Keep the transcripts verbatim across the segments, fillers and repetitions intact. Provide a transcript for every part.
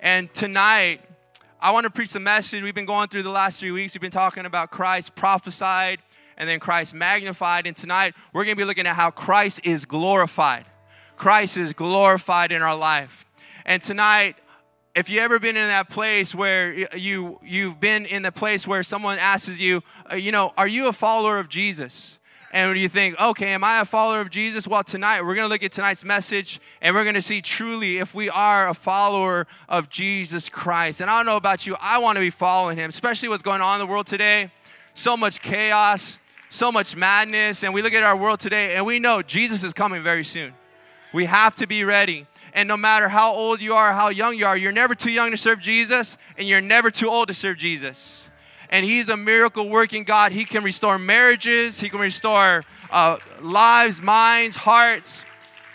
And tonight, I want to preach the message. We've been going through the last three weeks. We've been talking about Christ prophesied and then Christ magnified. And tonight, we're going to be looking at how Christ is glorified. Christ is glorified in our life. And tonight, if you've ever been in that place where you, you've been in the place where someone asks you, you know, are you a follower of Jesus? And you think, okay, am I a follower of Jesus? Well, tonight, we're going to look at tonight's message, and we're going to see truly if we are a follower of Jesus Christ. And I don't know about you, I want to be following him, especially what's going on in the world today. So much chaos, so much madness, and we look at our world today, and we know Jesus is coming very soon. We have to be ready. And no matter how old you are, how young you are, you're never too young to serve Jesus, and you're never too old to serve Jesus. And he's a miracle-working God. He can restore marriages. He can restore uh, lives, minds, hearts.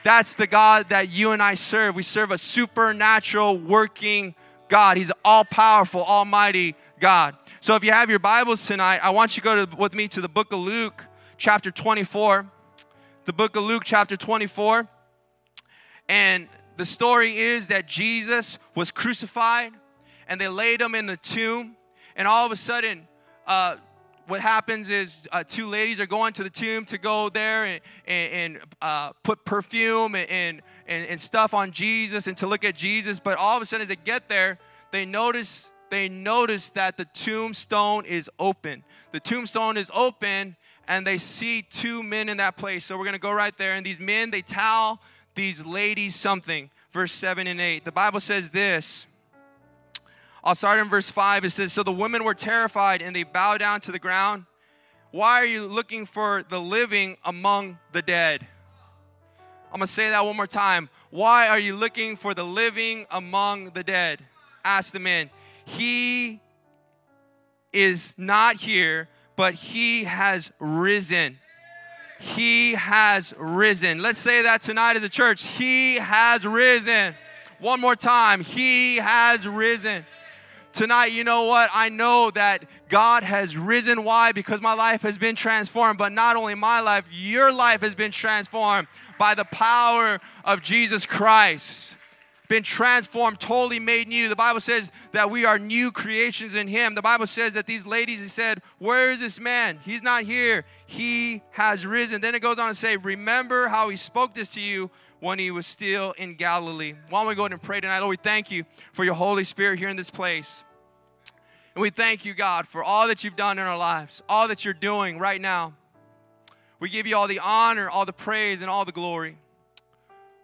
That's the God that you and I serve. We serve a supernatural working God. He's all-powerful, almighty God. So if you have your Bibles tonight, I want you to go to, with me to the book of Luke, chapter twenty-four. The book of Luke, chapter twenty-four. And the story is that Jesus was crucified, and they laid him in the tomb. And all of a sudden, uh, what happens is uh, two ladies are going to the tomb to go there and, and, and uh, put perfume and, and, and stuff on Jesus and to look at Jesus. But all of a sudden, as they get there, they notice they notice that the tombstone is open. The tombstone is open, and they see two men in that place. So we're going to go right there. And these men, they tell these ladies something. Verse seven and eight. The Bible says this. I'll start in verse five. It says, so the women were terrified, and they bowed down to the ground. Why are you looking for the living among the dead? I'm going to say that one more time. Why are you looking for the living among the dead? Asked the men. He is not here, but he has risen. He has risen. Let's say that tonight as a church. He has risen. One more time. He has risen. Tonight, you know what? I know that God has risen. Why? Because my life has been transformed. But not only my life, your life has been transformed by the power of Jesus Christ. Been transformed, totally made new. The Bible says that we are new creations in him. The Bible says that these ladies, he said, where is this man? He's not here. He has risen. Then it goes on to say, remember how he spoke this to you when he was still in Galilee. Why don't we go ahead and pray tonight? Lord, we thank you for your Holy Spirit here in this place. And we thank you, God, for all that you've done in our lives, all that you're doing right now. We give you all the honor, all the praise, and all the glory.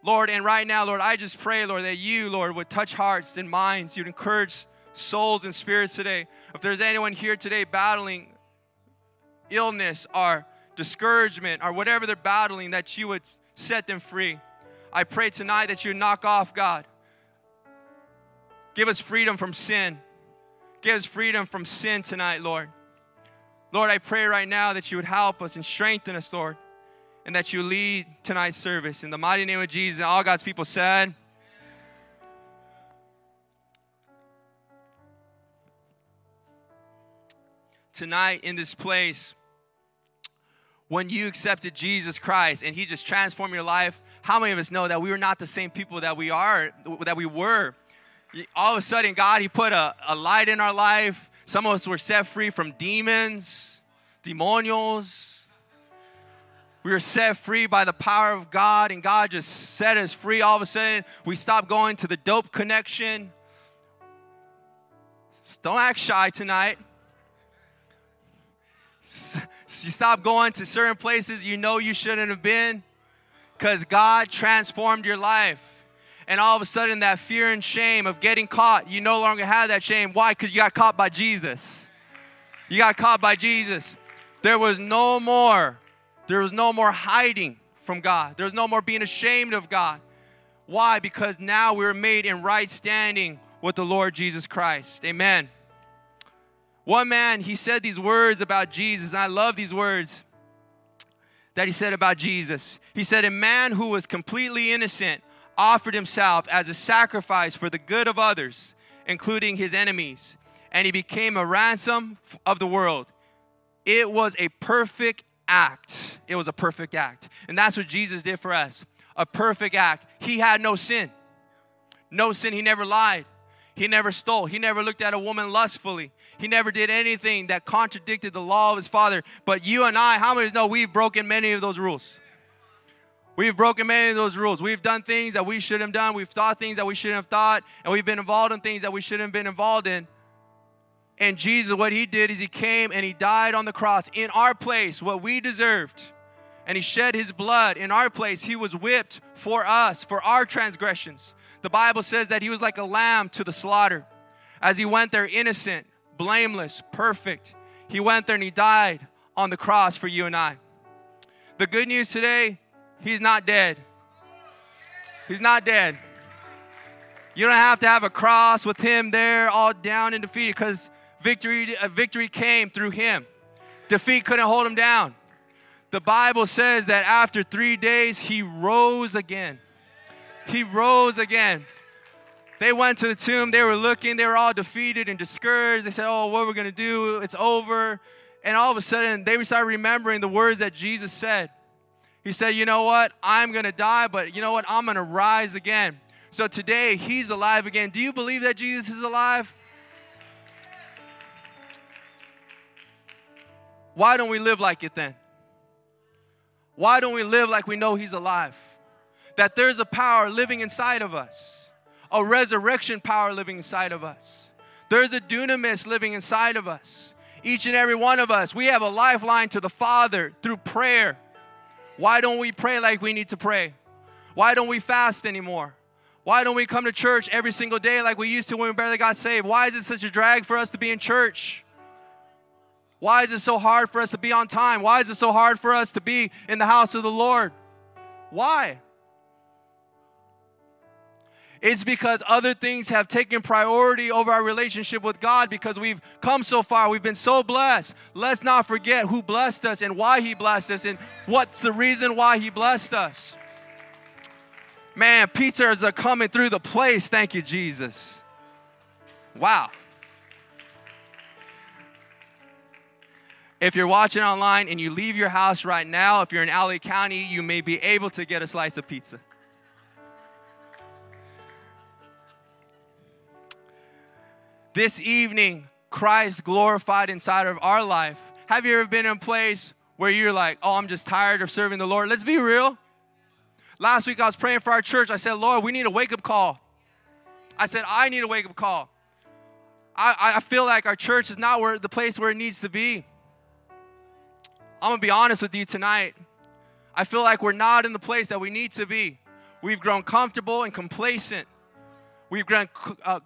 Lord, and right now, Lord, I just pray, Lord, that you, Lord, would touch hearts and minds. You'd encourage souls and spirits today. If there's anyone here today battling illness or discouragement or whatever they're battling, that you would set them free. I pray tonight that you knock off, God. Give us freedom from sin. Give us freedom from sin tonight, Lord. Lord, I pray right now that you would help us and strengthen us, Lord, and that you lead tonight's service. In the mighty name of Jesus, and all God's people said. Tonight in this place, when you accepted Jesus Christ and he just transformed your life, how many of us know that we were not the same people that we are, that we were? All of a sudden, God, he put a, a light in our life. Some of us were set free from demons, demonios. We were set free by the power of God, and God just set us free. All of a sudden, we stopped going to the dope connection. Don't act shy tonight. You stop going to certain places you know you shouldn't have been, because God transformed your life. And all of a sudden, that fear and shame of getting caught, you no longer have that shame. Why? Because you got caught by Jesus. You got caught by Jesus. There was no more, there was no more hiding from God. There was no more being ashamed of God. Why? Because now we were made in right standing with the Lord Jesus Christ. Amen. One man, he said these words about Jesus, and I love these words that he said about Jesus. He said, a man who was completely innocent offered himself as a sacrifice for the good of others, including his enemies, and he became a ransom of the world. It was a perfect act. It was a perfect act. And that's what Jesus did for us, a perfect act. He had no sin. No sin. He never lied. He never stole. He never looked at a woman lustfully. He never did anything that contradicted the law of his father. But you and I, how many know we've broken many of those rules? We've broken many of those rules. We've done things that we shouldn't have done. We've thought things that we shouldn't have thought. And we've been involved in things that we shouldn't have been involved in. And Jesus, what he did is he came and he died on the cross in our place, what we deserved. And he shed his blood in our place. He was whipped for us, for our transgressions. The Bible says that he was like a lamb to the slaughter. As he went there innocent, blameless, perfect, he went there and he died on the cross for you and I. The good news today, he's not dead. He's not dead. You don't have to have a cross with him there all down and defeated, because victory, a victory came through him. Defeat couldn't hold him down. The Bible says that after three days, he rose again. He rose again. They went to the tomb. They were looking. They were all defeated and discouraged. They said, oh, what are we going to do? It's over. And all of a sudden, they started remembering the words that Jesus said. He said, you know what? I'm going to die, but you know what? I'm going to rise again. So today, he's alive again. Do you believe that Jesus is alive? Why don't we live like it then? Why don't we live like we know he's alive? That there's a power living inside of us, a resurrection power living inside of us. There's a dunamis living inside of us. Each and every one of us, we have a lifeline to the Father through prayer. Why don't we pray like we need to pray? Why don't we fast anymore? Why don't we come to church every single day like we used to when we barely got saved? Why is it such a drag for us to be in church? Why is it so hard for us to be on time? Why is it so hard for us to be in the house of the Lord? Why? It's because other things have taken priority over our relationship with God, because we've come so far. We've been so blessed. Let's not forget who blessed us and why he blessed us and what's the reason why he blessed us. Man, pizzas are coming through the place. Thank you, Jesus. Wow. If you're watching online and you leave your house right now, if you're in L A County, you may be able to get a slice of pizza. This evening, Christ glorified inside of our life. Have you ever been in a place where you're like, oh, I'm just tired of serving the Lord? Let's be real. Last week, I was praying for our church. I said, Lord, we need a wake-up call. I said, I need a wake-up call. I, I feel like our church is not where the place where it needs to be. I'm going to be honest with you tonight. I feel like we're not in the place that we need to be. We've grown comfortable and complacent. We've grown... Uh,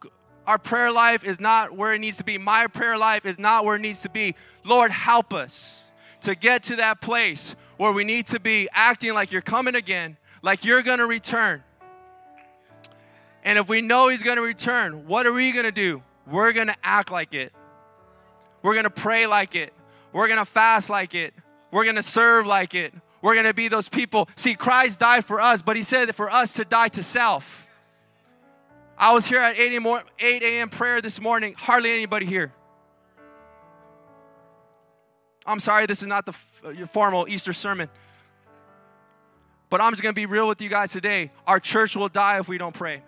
Our prayer life is not where it needs to be. My prayer life is not where it needs to be. Lord, help us to get to that place where we need to be, acting like you're coming again, like you're going to return. And if we know he's going to return, what are we going to do? We're going to act like it. We're going to pray like it. We're going to fast like it. We're going to serve like it. We're going to be those people. See, Christ died for us, but he said that for us to die to self. I was here at eight a.m. prayer this morning. Hardly anybody here. I'm sorry, this is not the formal Easter sermon. But I'm just going to be real with you guys today. Our church will die if we don't pray.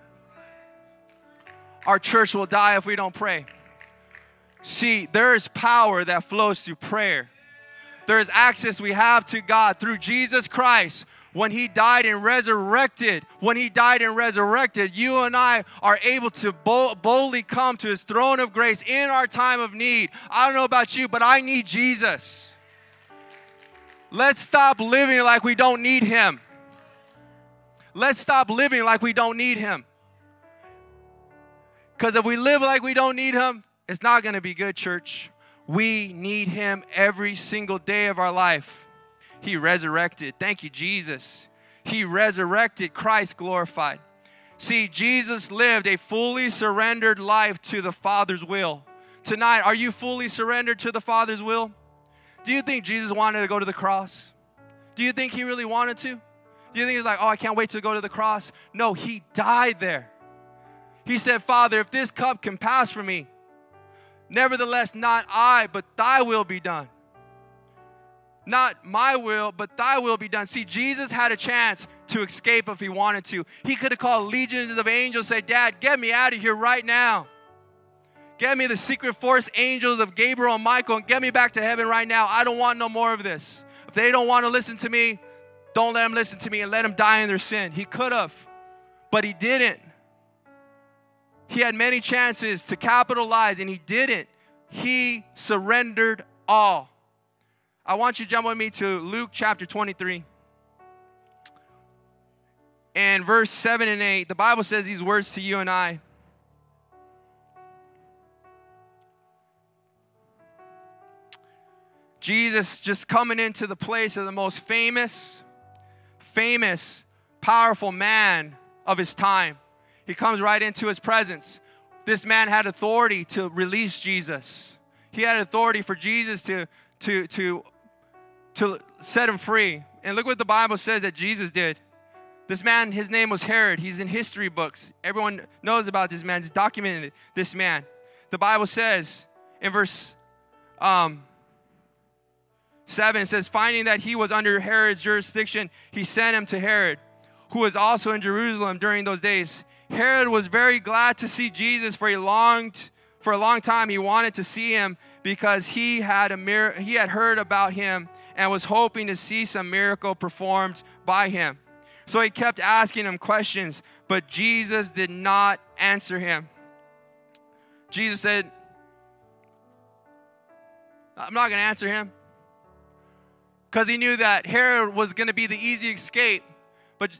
Our church will die if we don't pray. See, there is power that flows through prayer. There is access we have to God through Jesus Christ. When he died and resurrected, when he died and resurrected, you and I are able to boldly come to his throne of grace in our time of need. I don't know about you, but I need Jesus. Let's stop living like we don't need him. Let's stop living like we don't need him. Because if we live like we don't need him, it's not going to be good, church. We need him every single day of our life. He resurrected. Thank you, Jesus. He resurrected. Christ glorified. See, Jesus lived a fully surrendered life to the Father's will. Tonight, are you fully surrendered to the Father's will? Do you think Jesus wanted to go to the cross? Do you think he really wanted to? Do you think he's like, oh, I can't wait to go to the cross? No, he died there. He said, Father, if this cup can pass from me, nevertheless, not I, but thy will be done. Not my will, but thy will be done. See, Jesus had a chance to escape if he wanted to. He could have called legions of angels, say, Dad, get me out of here right now. Get me the secret force angels of Gabriel and Michael and get me back to heaven right now. I don't want no more of this. If they don't want to listen to me, don't let them listen to me and let them die in their sin. He could have, but he didn't. He had many chances to capitalize and he didn't. He surrendered all. I want you to jump with me to Luke chapter twenty-three. And verse seven and eight, the Bible says these words to you and I. Jesus just coming into the place of the most famous, famous, powerful man of his time. He comes right into his presence. This man had authority to release Jesus. He had authority for Jesus to, to, to, to set him free. And look what the Bible says that Jesus did. This man, his name was Herod. He's in history books. Everyone knows about this man. It's documented, this man. The Bible says in verse um, seven, it says, finding that he was under Herod's jurisdiction, he sent him to Herod, who was also in Jerusalem during those days. Herod was very glad to see Jesus, for he longed, for a long time he wanted to see him because he had a mir- he had heard about him and was hoping to see some miracle performed by him. So he kept asking him questions, but Jesus did not answer him. Jesus said, I'm not going to answer him. Because he knew that Herod was going to be the easy escape. But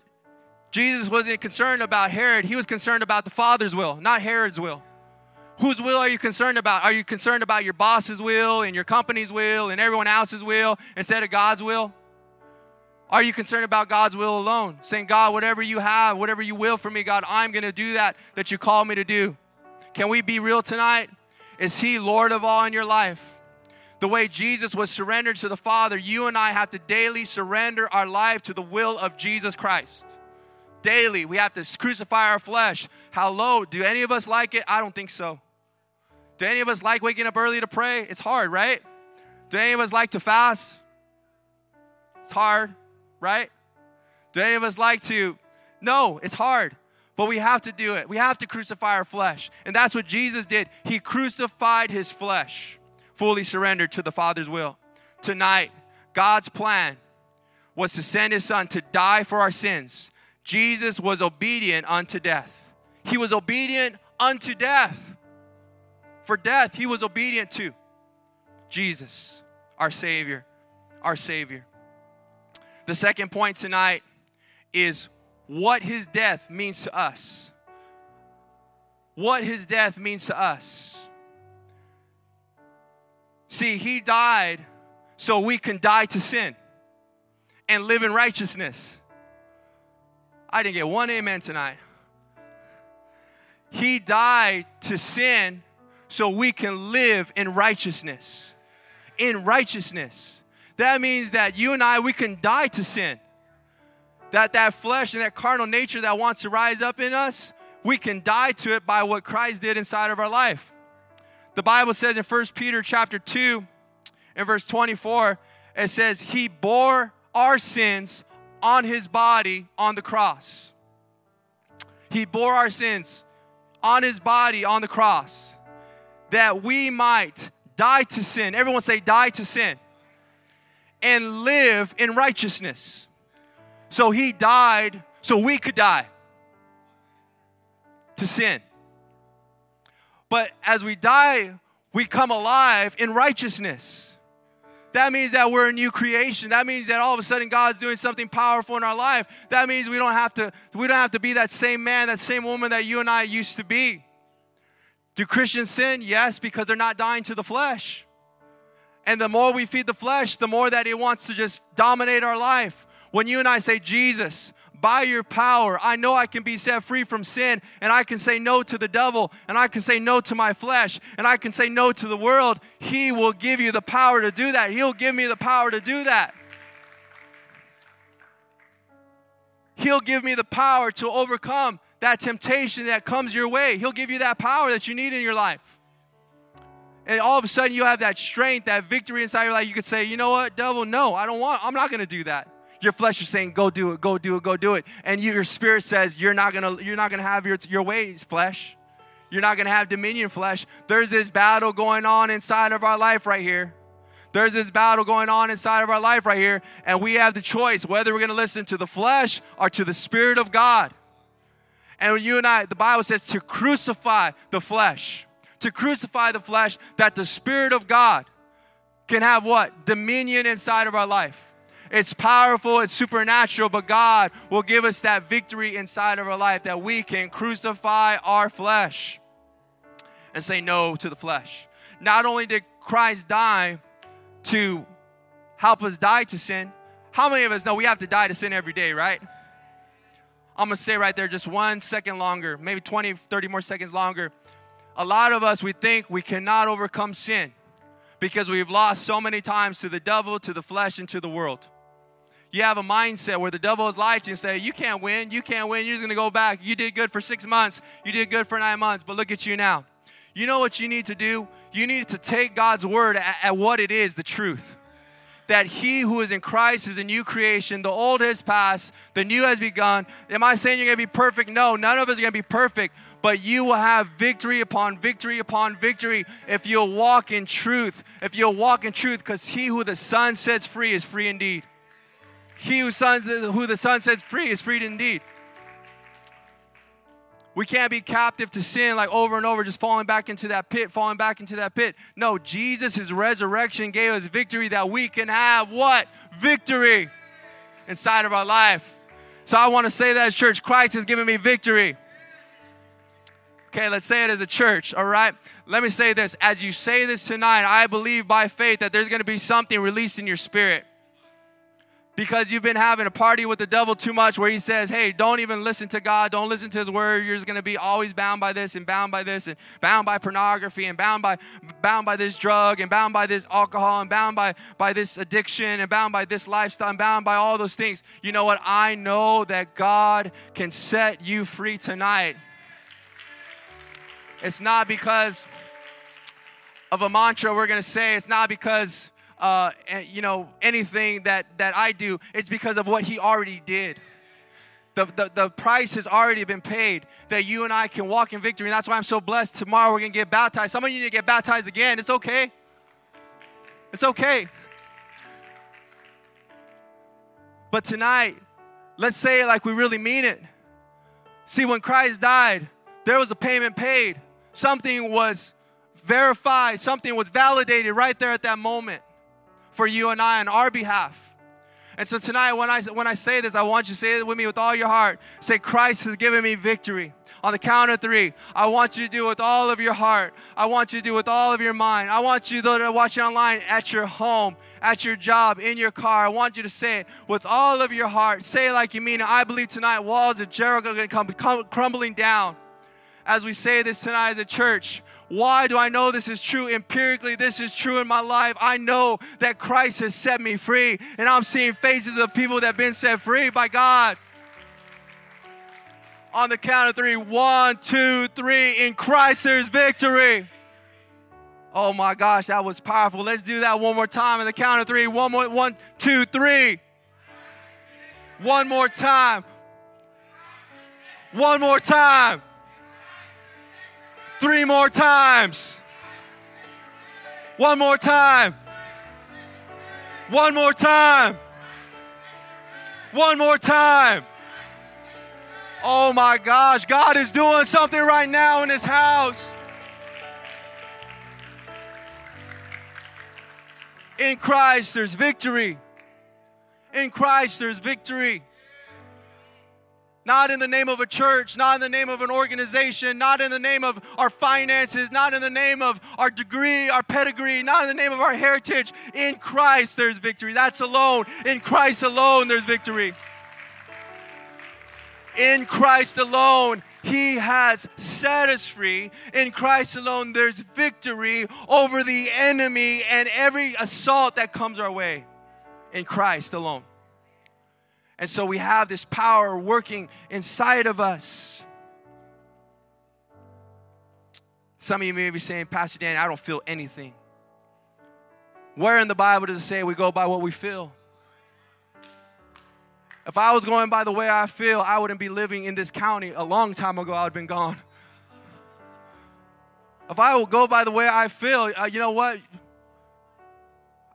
Jesus wasn't concerned about Herod. He was concerned about the Father's will, not Herod's will. Whose will are you concerned about? Are you concerned about your boss's will and your company's will and everyone else's will instead of God's will? Are you concerned about God's will alone? Saying, God, whatever you have, whatever you will for me, God, I'm going to do that that you call me to do. Can we be real tonight? Is he Lord of all in your life? The way Jesus was surrendered to the Father, you and I have to daily surrender our life to the will of Jesus Christ. Daily, we have to crucify our flesh. Hello, do any of us like it? I don't think so. Do any of us like waking up early to pray? It's hard, right? Do any of us like to fast? It's hard. Right? Do any of us like to? No, it's hard, but we have to do it. We have to crucify our flesh. And that's what Jesus did. He crucified his flesh, fully surrendered to the Father's will. Tonight, God's plan was to send his son to die for our sins. Jesus was obedient unto death. He was obedient unto death. For death, he was obedient to Jesus, our Savior, our Savior. The second point tonight is what his death means to us. What his death means to us. See, he died so we can die to sin and live in righteousness. I didn't get one amen tonight. He died to sin so we can live in righteousness. In righteousness. That means that you and I, we can die to sin. That that flesh and that carnal nature that wants to rise up in us, we can die to it by what Christ did inside of our life. The Bible says in First Peter chapter two and verse twenty-four, it says, he bore our sins on his body on the cross. He bore our sins on his body on the cross, that we might die to sin. Everyone say, die to sin. And live in righteousness. So he died so we could die to sin. But as we die, we come alive in righteousness. That means that we're a new creation. That means that all of a sudden God's doing something powerful in our life. That means we don't have to, we don't have to be that same man, that same woman that you and I used to be. Do Christians sin? Yes, because they're not dying to the flesh. And the more we feed the flesh, the more that it wants to just dominate our life. When you and I say, Jesus, by your power, I know I can be set free from sin, and I can say no to the devil, and I can say no to my flesh, and I can say no to the world, he will give you the power to do that. He'll give me the power to do that. He'll give me the power to overcome that temptation that comes your way. He'll give you that power that you need in your life. And all of a sudden you have that strength, that victory inside your life. You could say, you know what, devil, no, I don't want, I'm not going to do that. Your flesh is saying, go do it, go do it, go do it. And you, your spirit says, you're not going to, you're not going to have your, your ways, flesh. You're not going to have dominion, flesh. There's this battle going on inside of our life right here. There's this battle going on inside of our life right here. And we have the choice whether we're going to listen to the flesh or to the Spirit of God. And you and I, the Bible says to crucify the flesh. To crucify the flesh, that the Spirit of God can have what? Dominion inside of our life. It's powerful, it's supernatural, but God will give us that victory inside of our life that we can crucify our flesh and say no to the flesh. Not only did Christ die to help us die to sin, how many of us know we have to die to sin every day, right? I'm going to stay right there just one second longer, maybe twenty, thirty more seconds longer. A lot of us, we think we cannot overcome sin because we've lost so many times to the devil, to the flesh, and to the world. You have a mindset where the devil has lied to you and say, you can't win, you can't win, you're just going to go back. You did good for six months, you did good for nine months, but look at you now. You know what you need to do? You need to take God's word at, at what it is, the truth. That he who is in Christ is a new creation. The old has passed. The new has begun. Am I saying you're going to be perfect? No, none of us are going to be perfect. But you will have victory upon victory upon victory if you'll walk in truth. If you'll walk in truth, because he who the Son sets free is free indeed. He who, sons, who the Son sets free is free indeed. We can't be captive to sin like over and over, just falling back into that pit, falling back into that pit. No, Jesus, his resurrection gave us victory that we can have what? Victory inside of our life. So I want to say that as church, Christ has given me victory. Okay, let's say it as a church, all right? Let me say this. As you say this tonight, I believe by faith that there's going to be something released in your spirit. Because you've been having a party with the devil too much where he says, hey, don't even listen to God. Don't listen to his word. You're just going to be always bound by this and bound by this and bound by pornography and bound by bound by this drug and bound by this alcohol and bound by, by this addiction and bound by this lifestyle and bound by all those things. You know what? I know that God can set you free tonight. It's not because of a mantra we're going to say. It's not because... Uh, you know, anything that, that I do, it's because of what he already did. The, the the price has already been paid that you and I can walk in victory. And that's why I'm so blessed. Tomorrow we're going to get baptized. Some of you need to get baptized again. It's okay. It's okay. But tonight, let's say it like we really mean it. See, when Christ died, there was a payment paid. Something was verified. Something was validated right there at that moment. For you and I on our behalf. And so tonight when I when I say this, I want you to say it with me with all your heart. Say, Christ has given me victory. On the count of three, I want you to do it with all of your heart. I want you to do it with all of your mind. I want you to watch it online at your home, at your job, in your car. I want you to say it with all of your heart. Say it like you mean it. I believe tonight walls of Jericho are going to come crumbling down. As we say this tonight as a church, why do I know this is true? Empirically, this is true in my life. I know that Christ has set me free, and I'm seeing faces of people that have been set free by God. On the count of three, one, two, three, in Christ there's victory. Oh my gosh, that was powerful. Let's do that one more time. On the count of three, one more, one, two, three. One more time. One more time. Three more times. One more time. One more time. One more time. Oh my gosh, God is doing something right now in this house. In Christ, there's victory. In Christ, there's victory. Not in the name of a church, not in the name of an organization, not in the name of our finances, not in the name of our degree, our pedigree, not in the name of our heritage. In Christ, there's victory. That's alone. In Christ alone, there's victory. In Christ alone, he has set us free. In Christ alone, there's victory over the enemy and every assault that comes our way. In Christ alone. And so we have this power working inside of us. Some of you may be saying, Pastor Dan, I don't feel anything. Where in the Bible does it say we go by what we feel? If I was going by the way I feel, I wouldn't be living in this county. A long time ago, I would have been gone. If I would go by the way I feel, uh, you know what?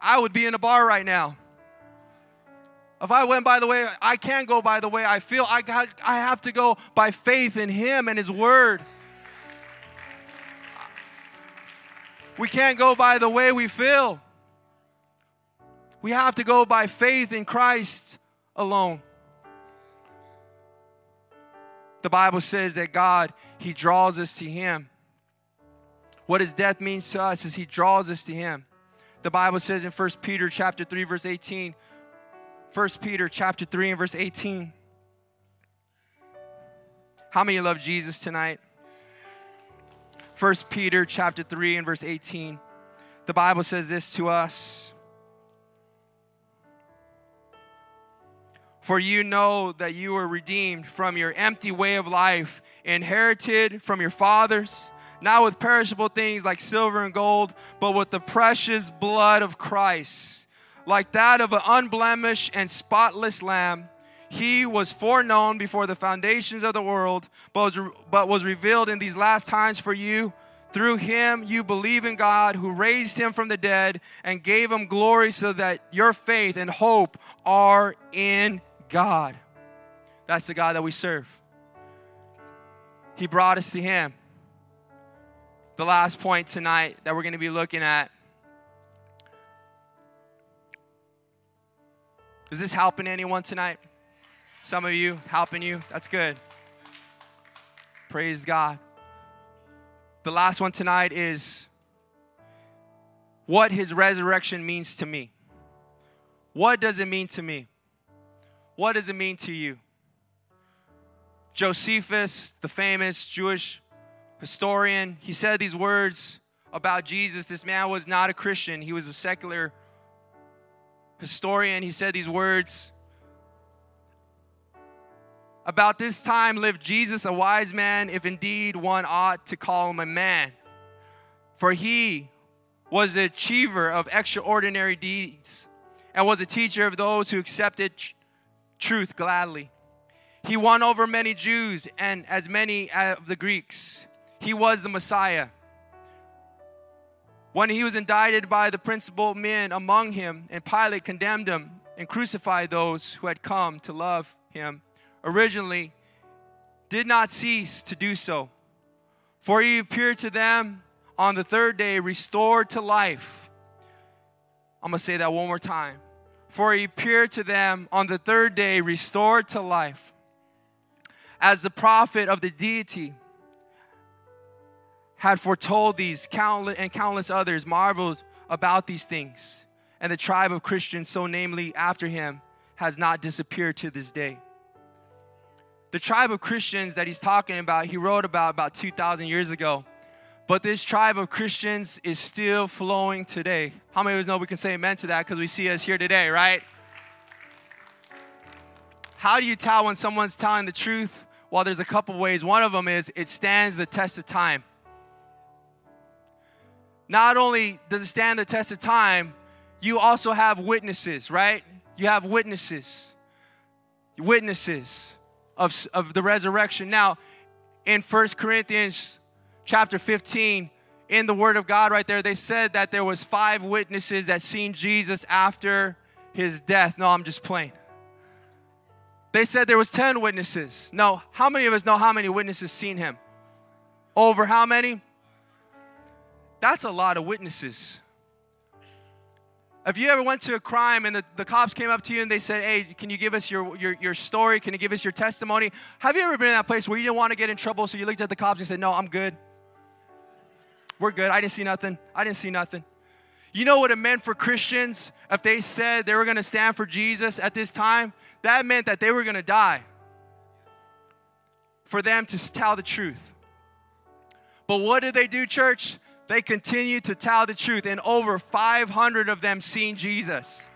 I would be in a bar right now. If I went by the way, I can't go by the way I feel. I got, I have to go by faith in Him and His Word. We can't go by the way we feel. We have to go by faith in Christ alone. The Bible says that God, He draws us to Him. What His death means to us is He draws us to Him. The Bible says in First Peter chapter three, verse eighteen. First Peter chapter three and verse eighteen. How many love Jesus tonight? First Peter chapter three and verse eighteen. The Bible says this to us. For you know that you were redeemed from your empty way of life, inherited from your fathers, not with perishable things like silver and gold, but with the precious blood of Christ, like that of an unblemished and spotless lamb. He was foreknown before the foundations of the world, but was, re- but was revealed in these last times for you. Through Him you believe in God, who raised Him from the dead and gave Him glory, so that your faith and hope are in God. That's the God that we serve. He brought us to Him. The last point tonight that we're going to be looking at. Is this helping anyone tonight? Some of you, helping you? That's good. Praise God. The last one tonight is what His resurrection means to me. What does it mean to me? What does it mean to you? Josephus, the famous Jewish historian, he said these words about Jesus. This man was not a Christian. He was a secular historian. He said these words. About this time lived Jesus, a wise man, if indeed one ought to call him a man. For he was the achiever of extraordinary deeds and was a teacher of those who accepted tr- truth gladly. He won over many Jews and as many of the Greeks. He was the Messiah. When he was indicted by the principal men among him, and Pilate condemned him and crucified those who had come to love him, originally did not cease to do so. For he appeared to them on the third day, restored to life. I'm going to say that one more time. For he appeared to them on the third day, restored to life, as the prophet of the deity had foretold these, countless and countless others marveled about these things. And the tribe of Christians, so namely after him, has not disappeared to this day. The tribe of Christians that he's talking about, he wrote about about two thousand years ago. But this tribe of Christians is still flowing today. How many of us know we can say amen to that because we see us here today, right? How do you tell when someone's telling the truth? Well, there's a couple ways. One of them is it stands the test of time. Not only does it stand the test of time, you also have witnesses, right? You have witnesses. Witnesses. Of, of the resurrection. Now, in First Corinthians chapter fifteen, in the Word of God right there, they said that there was five witnesses that seen Jesus after his death. No, I'm just playing. They said there was ten witnesses. No, how many of us know how many witnesses seen him? Over how many? That's a lot of witnesses. If you ever went to a crime and the, the cops came up to you and they said, hey, can you give us your, your, your story? Can you give us your testimony? Have you ever been in that place where you didn't want to get in trouble, so you looked at the cops and said, no, I'm good. We're good. I didn't see nothing. I didn't see nothing. You know what it meant for Christians if they said they were going to stand for Jesus at this time? That meant that they were going to die for them to tell the truth. But what did they do, church? They continue to tell the truth, and over five hundred of them seen Jesus.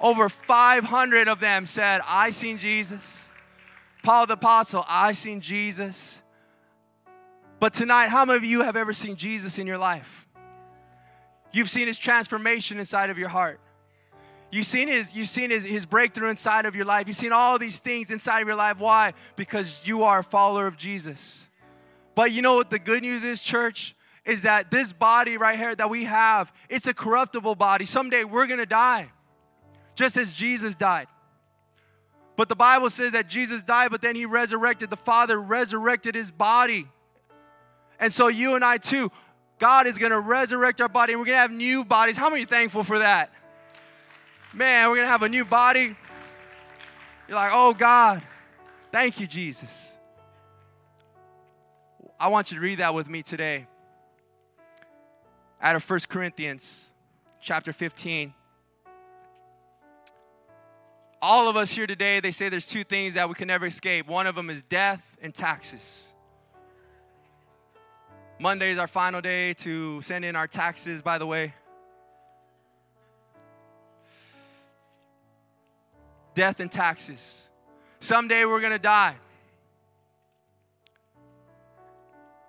Over five hundred of them said, I seen Jesus. Paul the Apostle, I seen Jesus. But tonight, how many of you have ever seen Jesus in your life? You've seen his transformation inside of your heart. You've seen his, you've seen his, his breakthrough inside of your life. You've seen all these things inside of your life. Why? Because you are a follower of Jesus. But you know what the good news is, church? is that this body right here that we have, it's a corruptible body. Someday we're going to die, just as Jesus died. But the Bible says that Jesus died, but then he resurrected. The Father resurrected his body. And so you and I too, God is going to resurrect our body, and we're going to have new bodies. How many are thankful for that? Man, we're going to have a new body. You're like, oh God, thank you, Jesus. I want you to read that with me today. Out of First Corinthians chapter fifteen. All of us here today, they say there's two things that we can never escape. One of them is death and taxes. Monday is our final day to send in our taxes, by the way. Death and taxes. Someday we're going to die.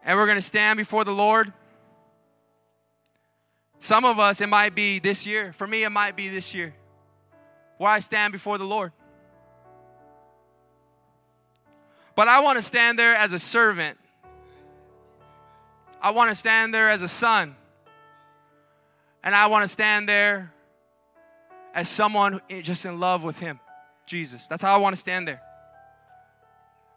And we're going to stand before the Lord. Some of us, it might be this year. For me, it might be this year, where I stand before the Lord. But I want to stand there as a servant. I want to stand there as a son. And I want to stand there as someone just in love with him, Jesus. That's how I want to stand there.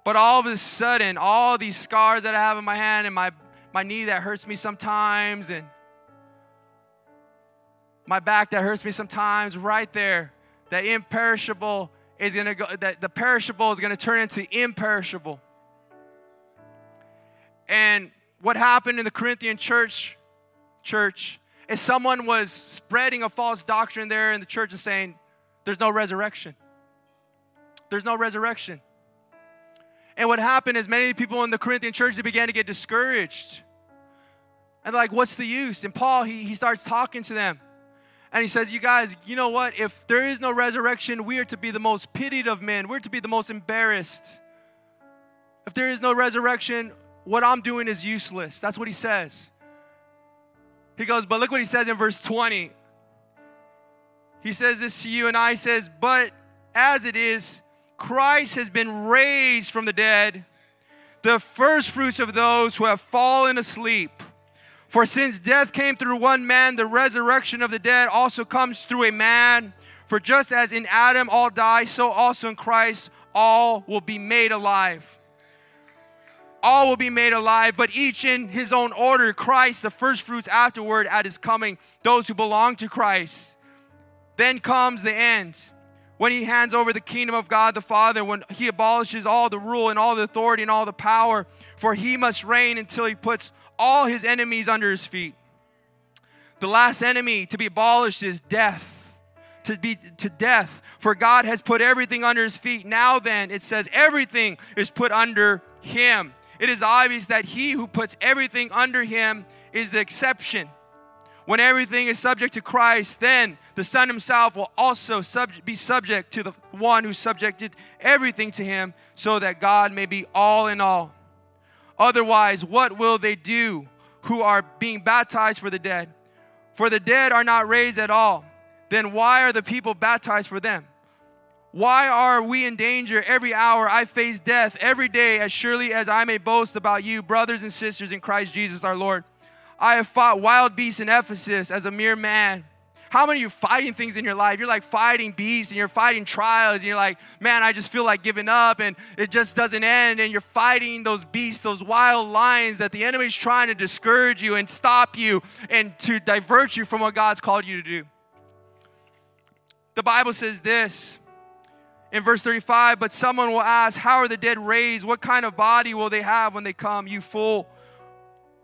But all of a sudden, all these scars that I have in my hand and my, my knee that hurts me sometimes and my back that hurts me sometimes, right there, that imperishable is going to go, that the perishable is going to turn into imperishable. And what happened in the Corinthian church, church is someone was spreading a false doctrine there in the church and saying, there's no resurrection. There's no resurrection. And what happened is many people in the Corinthian church, they began to get discouraged. And they're like, what's the use? And Paul, he, he starts talking to them. And he says, you guys, you know what? If there is no resurrection, we are to be the most pitied of men. We're to be the most embarrassed. If there is no resurrection, what I'm doing is useless. That's what he says. He goes, but look what he says in verse twenty. He says this to you and I. He says, but as it is, Christ has been raised from the dead, the first fruits of those who have fallen asleep. For since death came through one man, the resurrection of the dead also comes through a man. For just as in Adam all die, so also in Christ all will be made alive. All will be made alive, but each in his own order. Christ, the first fruits, afterward at his coming, those who belong to Christ. Then comes the end, when he hands over the kingdom of God the Father, when he abolishes all the rule and all the authority and all the power, for he must reign until he puts all his enemies under his feet. The last enemy to be abolished is death. To be to death, for God has put everything under his feet. Now then, it says everything is put under him. It is obvious that he who puts everything under him is the exception. When everything is subject to Christ, then the Son himself will also sub- be subject to the one who subjected everything to him, so that God may be all in all. Otherwise, what will they do who are being baptized for the dead? For the dead are not raised at all. Then why are the people baptized for them? Why are we in danger every hour? I face death every day, as surely as I may boast about you, brothers and sisters in Christ Jesus our Lord. I have fought wild beasts in Ephesus as a mere man. How many of you fighting things in your life? You're like fighting beasts and you're fighting trials. And you're like, man, I just feel like giving up and it just doesn't end. And you're fighting those beasts, those wild lions that the enemy's trying to discourage you and stop you and to divert you from what God's called you to do. The Bible says this in verse thirty-five, but someone will ask, how are the dead raised? What kind of body will they have when they come? You fool.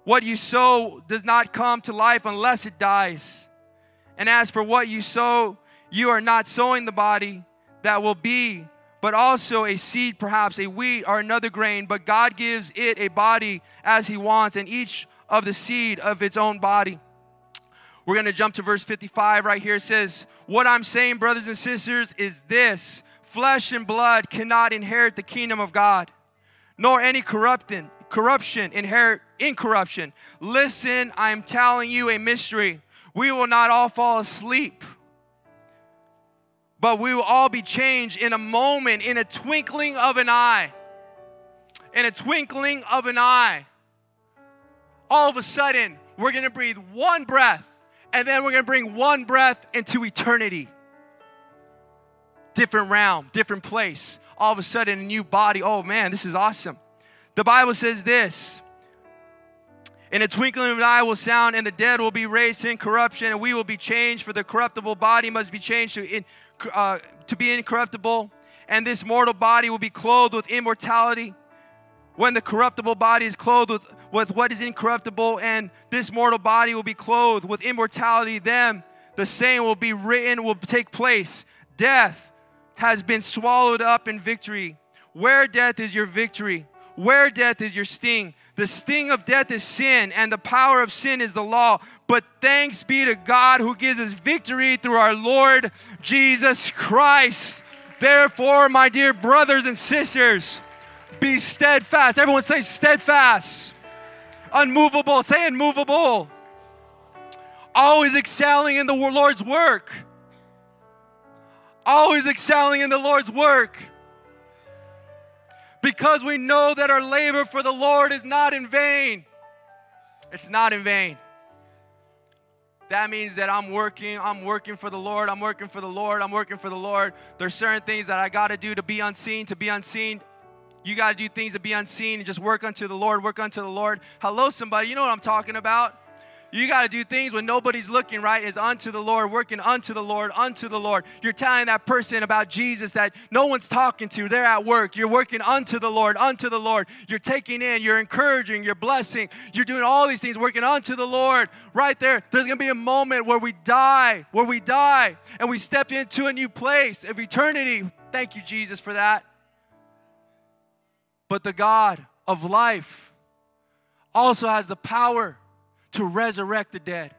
What you sow does not come to life unless it dies. And as for what you sow, you are not sowing the body that will be, but also a seed, perhaps a wheat or another grain. But God gives it a body as he wants, and each of the seed of its own body. We're going to jump to verse fifty-five right here. It says, what I'm saying, brothers and sisters, is this. Flesh and blood cannot inherit the kingdom of God, nor any corrupting. Corruption, inherit incorruption. Listen, I am telling you a mystery. We will not all fall asleep, but we will all be changed in a moment, in a twinkling of an eye. In a twinkling of an eye. All of a sudden, We're going to breathe one breath, and then we're going to bring one breath into eternity. Different realm, different place. All of a sudden, a new body. Oh, man, this is awesome. The Bible says this. In a twinkling of an eye will sound, and the dead will be raised in corruption, and we will be changed, for the corruptible body must be changed to, in, uh, to be incorruptible, and this mortal body will be clothed with immortality. When the corruptible body is clothed with, with what is incorruptible, and this mortal body will be clothed with immortality, then the same will be written, will take place. Death has been swallowed up in victory. Where, death, is your victory? Where, death, is your sting? The sting of death is sin, and the power of sin is the law. But thanks be to God who gives us victory through our Lord Jesus Christ. Therefore, my dear brothers and sisters, be steadfast. Everyone say steadfast. Unmovable. Say unmovable. Always excelling in the Lord's work. Always excelling in the Lord's work. Because we know that our labor for the Lord is not in vain. It's not in vain. That means that I'm working, I'm working for the Lord, I'm working for the Lord, I'm working for the Lord. There's certain things that I got to do to be unseen, to be unseen. You got to do things to be unseen and just work unto the Lord, work unto the Lord. Hello, somebody, you know what I'm talking about. You got to do things when nobody's looking, right? Is unto the Lord, working unto the Lord, unto the Lord. You're telling that person about Jesus that no one's talking to. They're at work. You're working unto the Lord, unto the Lord. You're taking in, you're encouraging, you're blessing. You're doing all these things, working unto the Lord. Right there, there's going to be a moment where we die, where we die, and we step into a new place of eternity. Thank you, Jesus, for that. But the God of life also has the power to resurrect the dead.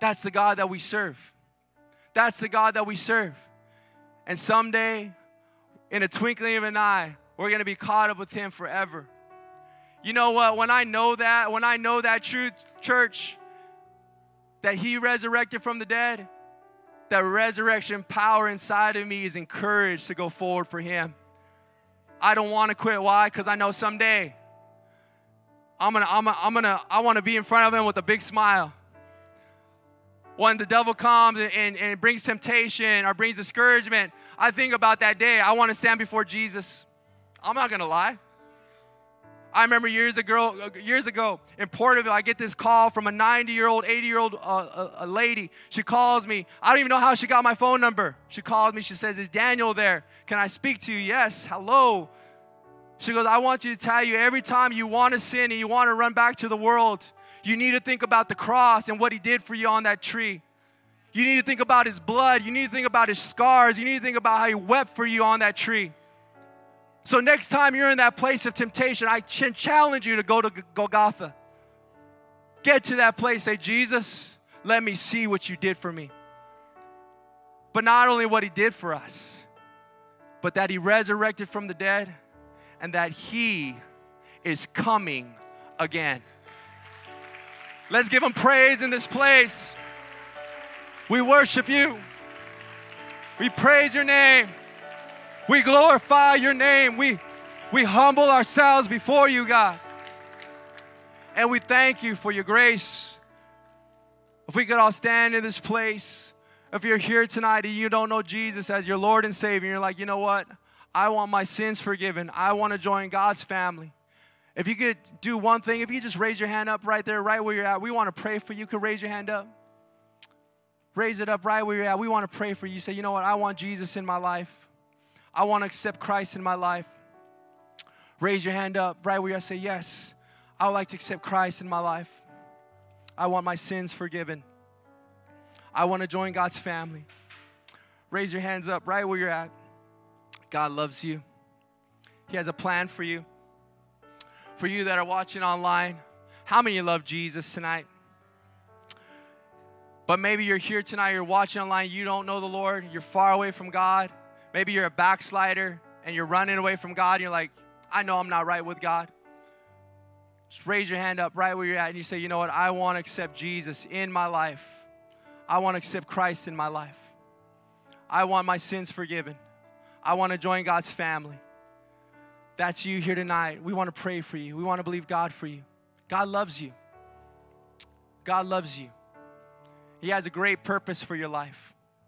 That's the God that we serve. That's the God that we serve. And someday, in a twinkling of an eye, we're going to be caught up with him forever. You know what? When I know that, when I know that truth, church, that he resurrected from the dead, that resurrection power inside of me is encouraged to go forward for him. I don't want to quit. Why? Because I know someday I'm gonna, I'm gonna, I'm gonna, I want to be in front of him with a big smile. When the devil comes and, and, and brings temptation or brings discouragement, I think about that day. I want to stand before Jesus. I'm not gonna lie. I remember years ago, years ago in Porterville, I get this call from a ninety-year-old, eighty-year-old uh, a, a lady. She calls me. I don't even know how she got my phone number. She called me. She says, "Is Daniel there? Can I speak to you?" Yes. Hello. She goes, "I want you to tell you, every time you want to sin and you want to run back to the world, you need to think about the cross and what he did for you on that tree. You need to think about his blood. You need to think about his scars. You need to think about how he wept for you on that tree. So next time you're in that place of temptation, I ch- challenge you to go to G- Golgotha. Get to that place. Say, Jesus, let me see what you did for me." But not only what he did for us, but that he resurrected from the dead and that he is coming again. Let's give him praise in this place. We worship you. We praise your name. We glorify your name. We, we humble ourselves before you, God. And we thank you for your grace. If we could all stand in this place. If you're here tonight and you don't know Jesus as your Lord and Savior, you're like, you know what? I want my sins forgiven. I want to join God's family. If you could do one thing, if you just raise your hand up right there, right where you're at. We want to pray for you. You could raise your hand up. Raise it up right where you're at. We want to pray for you. Say, you know what? I want Jesus in my life. I want to accept Christ in my life. Raise your hand up right where you are. Say, yes, I would like to accept Christ in my life. I want my sins forgiven. I want to join God's family. Raise your hands up right where you're at. God loves you. He has a plan for you. For you that are watching online, how many of you love Jesus tonight? But maybe you're here tonight, you're watching online, you don't know the Lord, you're far away from God. Maybe you're a backslider and you're running away from God. And you're like, I know I'm not right with God. Just raise your hand up right where you're at and you say, you know what? I want to accept Jesus in my life. I want to accept Christ in my life. I want my sins forgiven. I want to join God's family. That's you here tonight. We want to pray for you. We want to believe God for you. God loves you. God loves you. He has a great purpose for your life.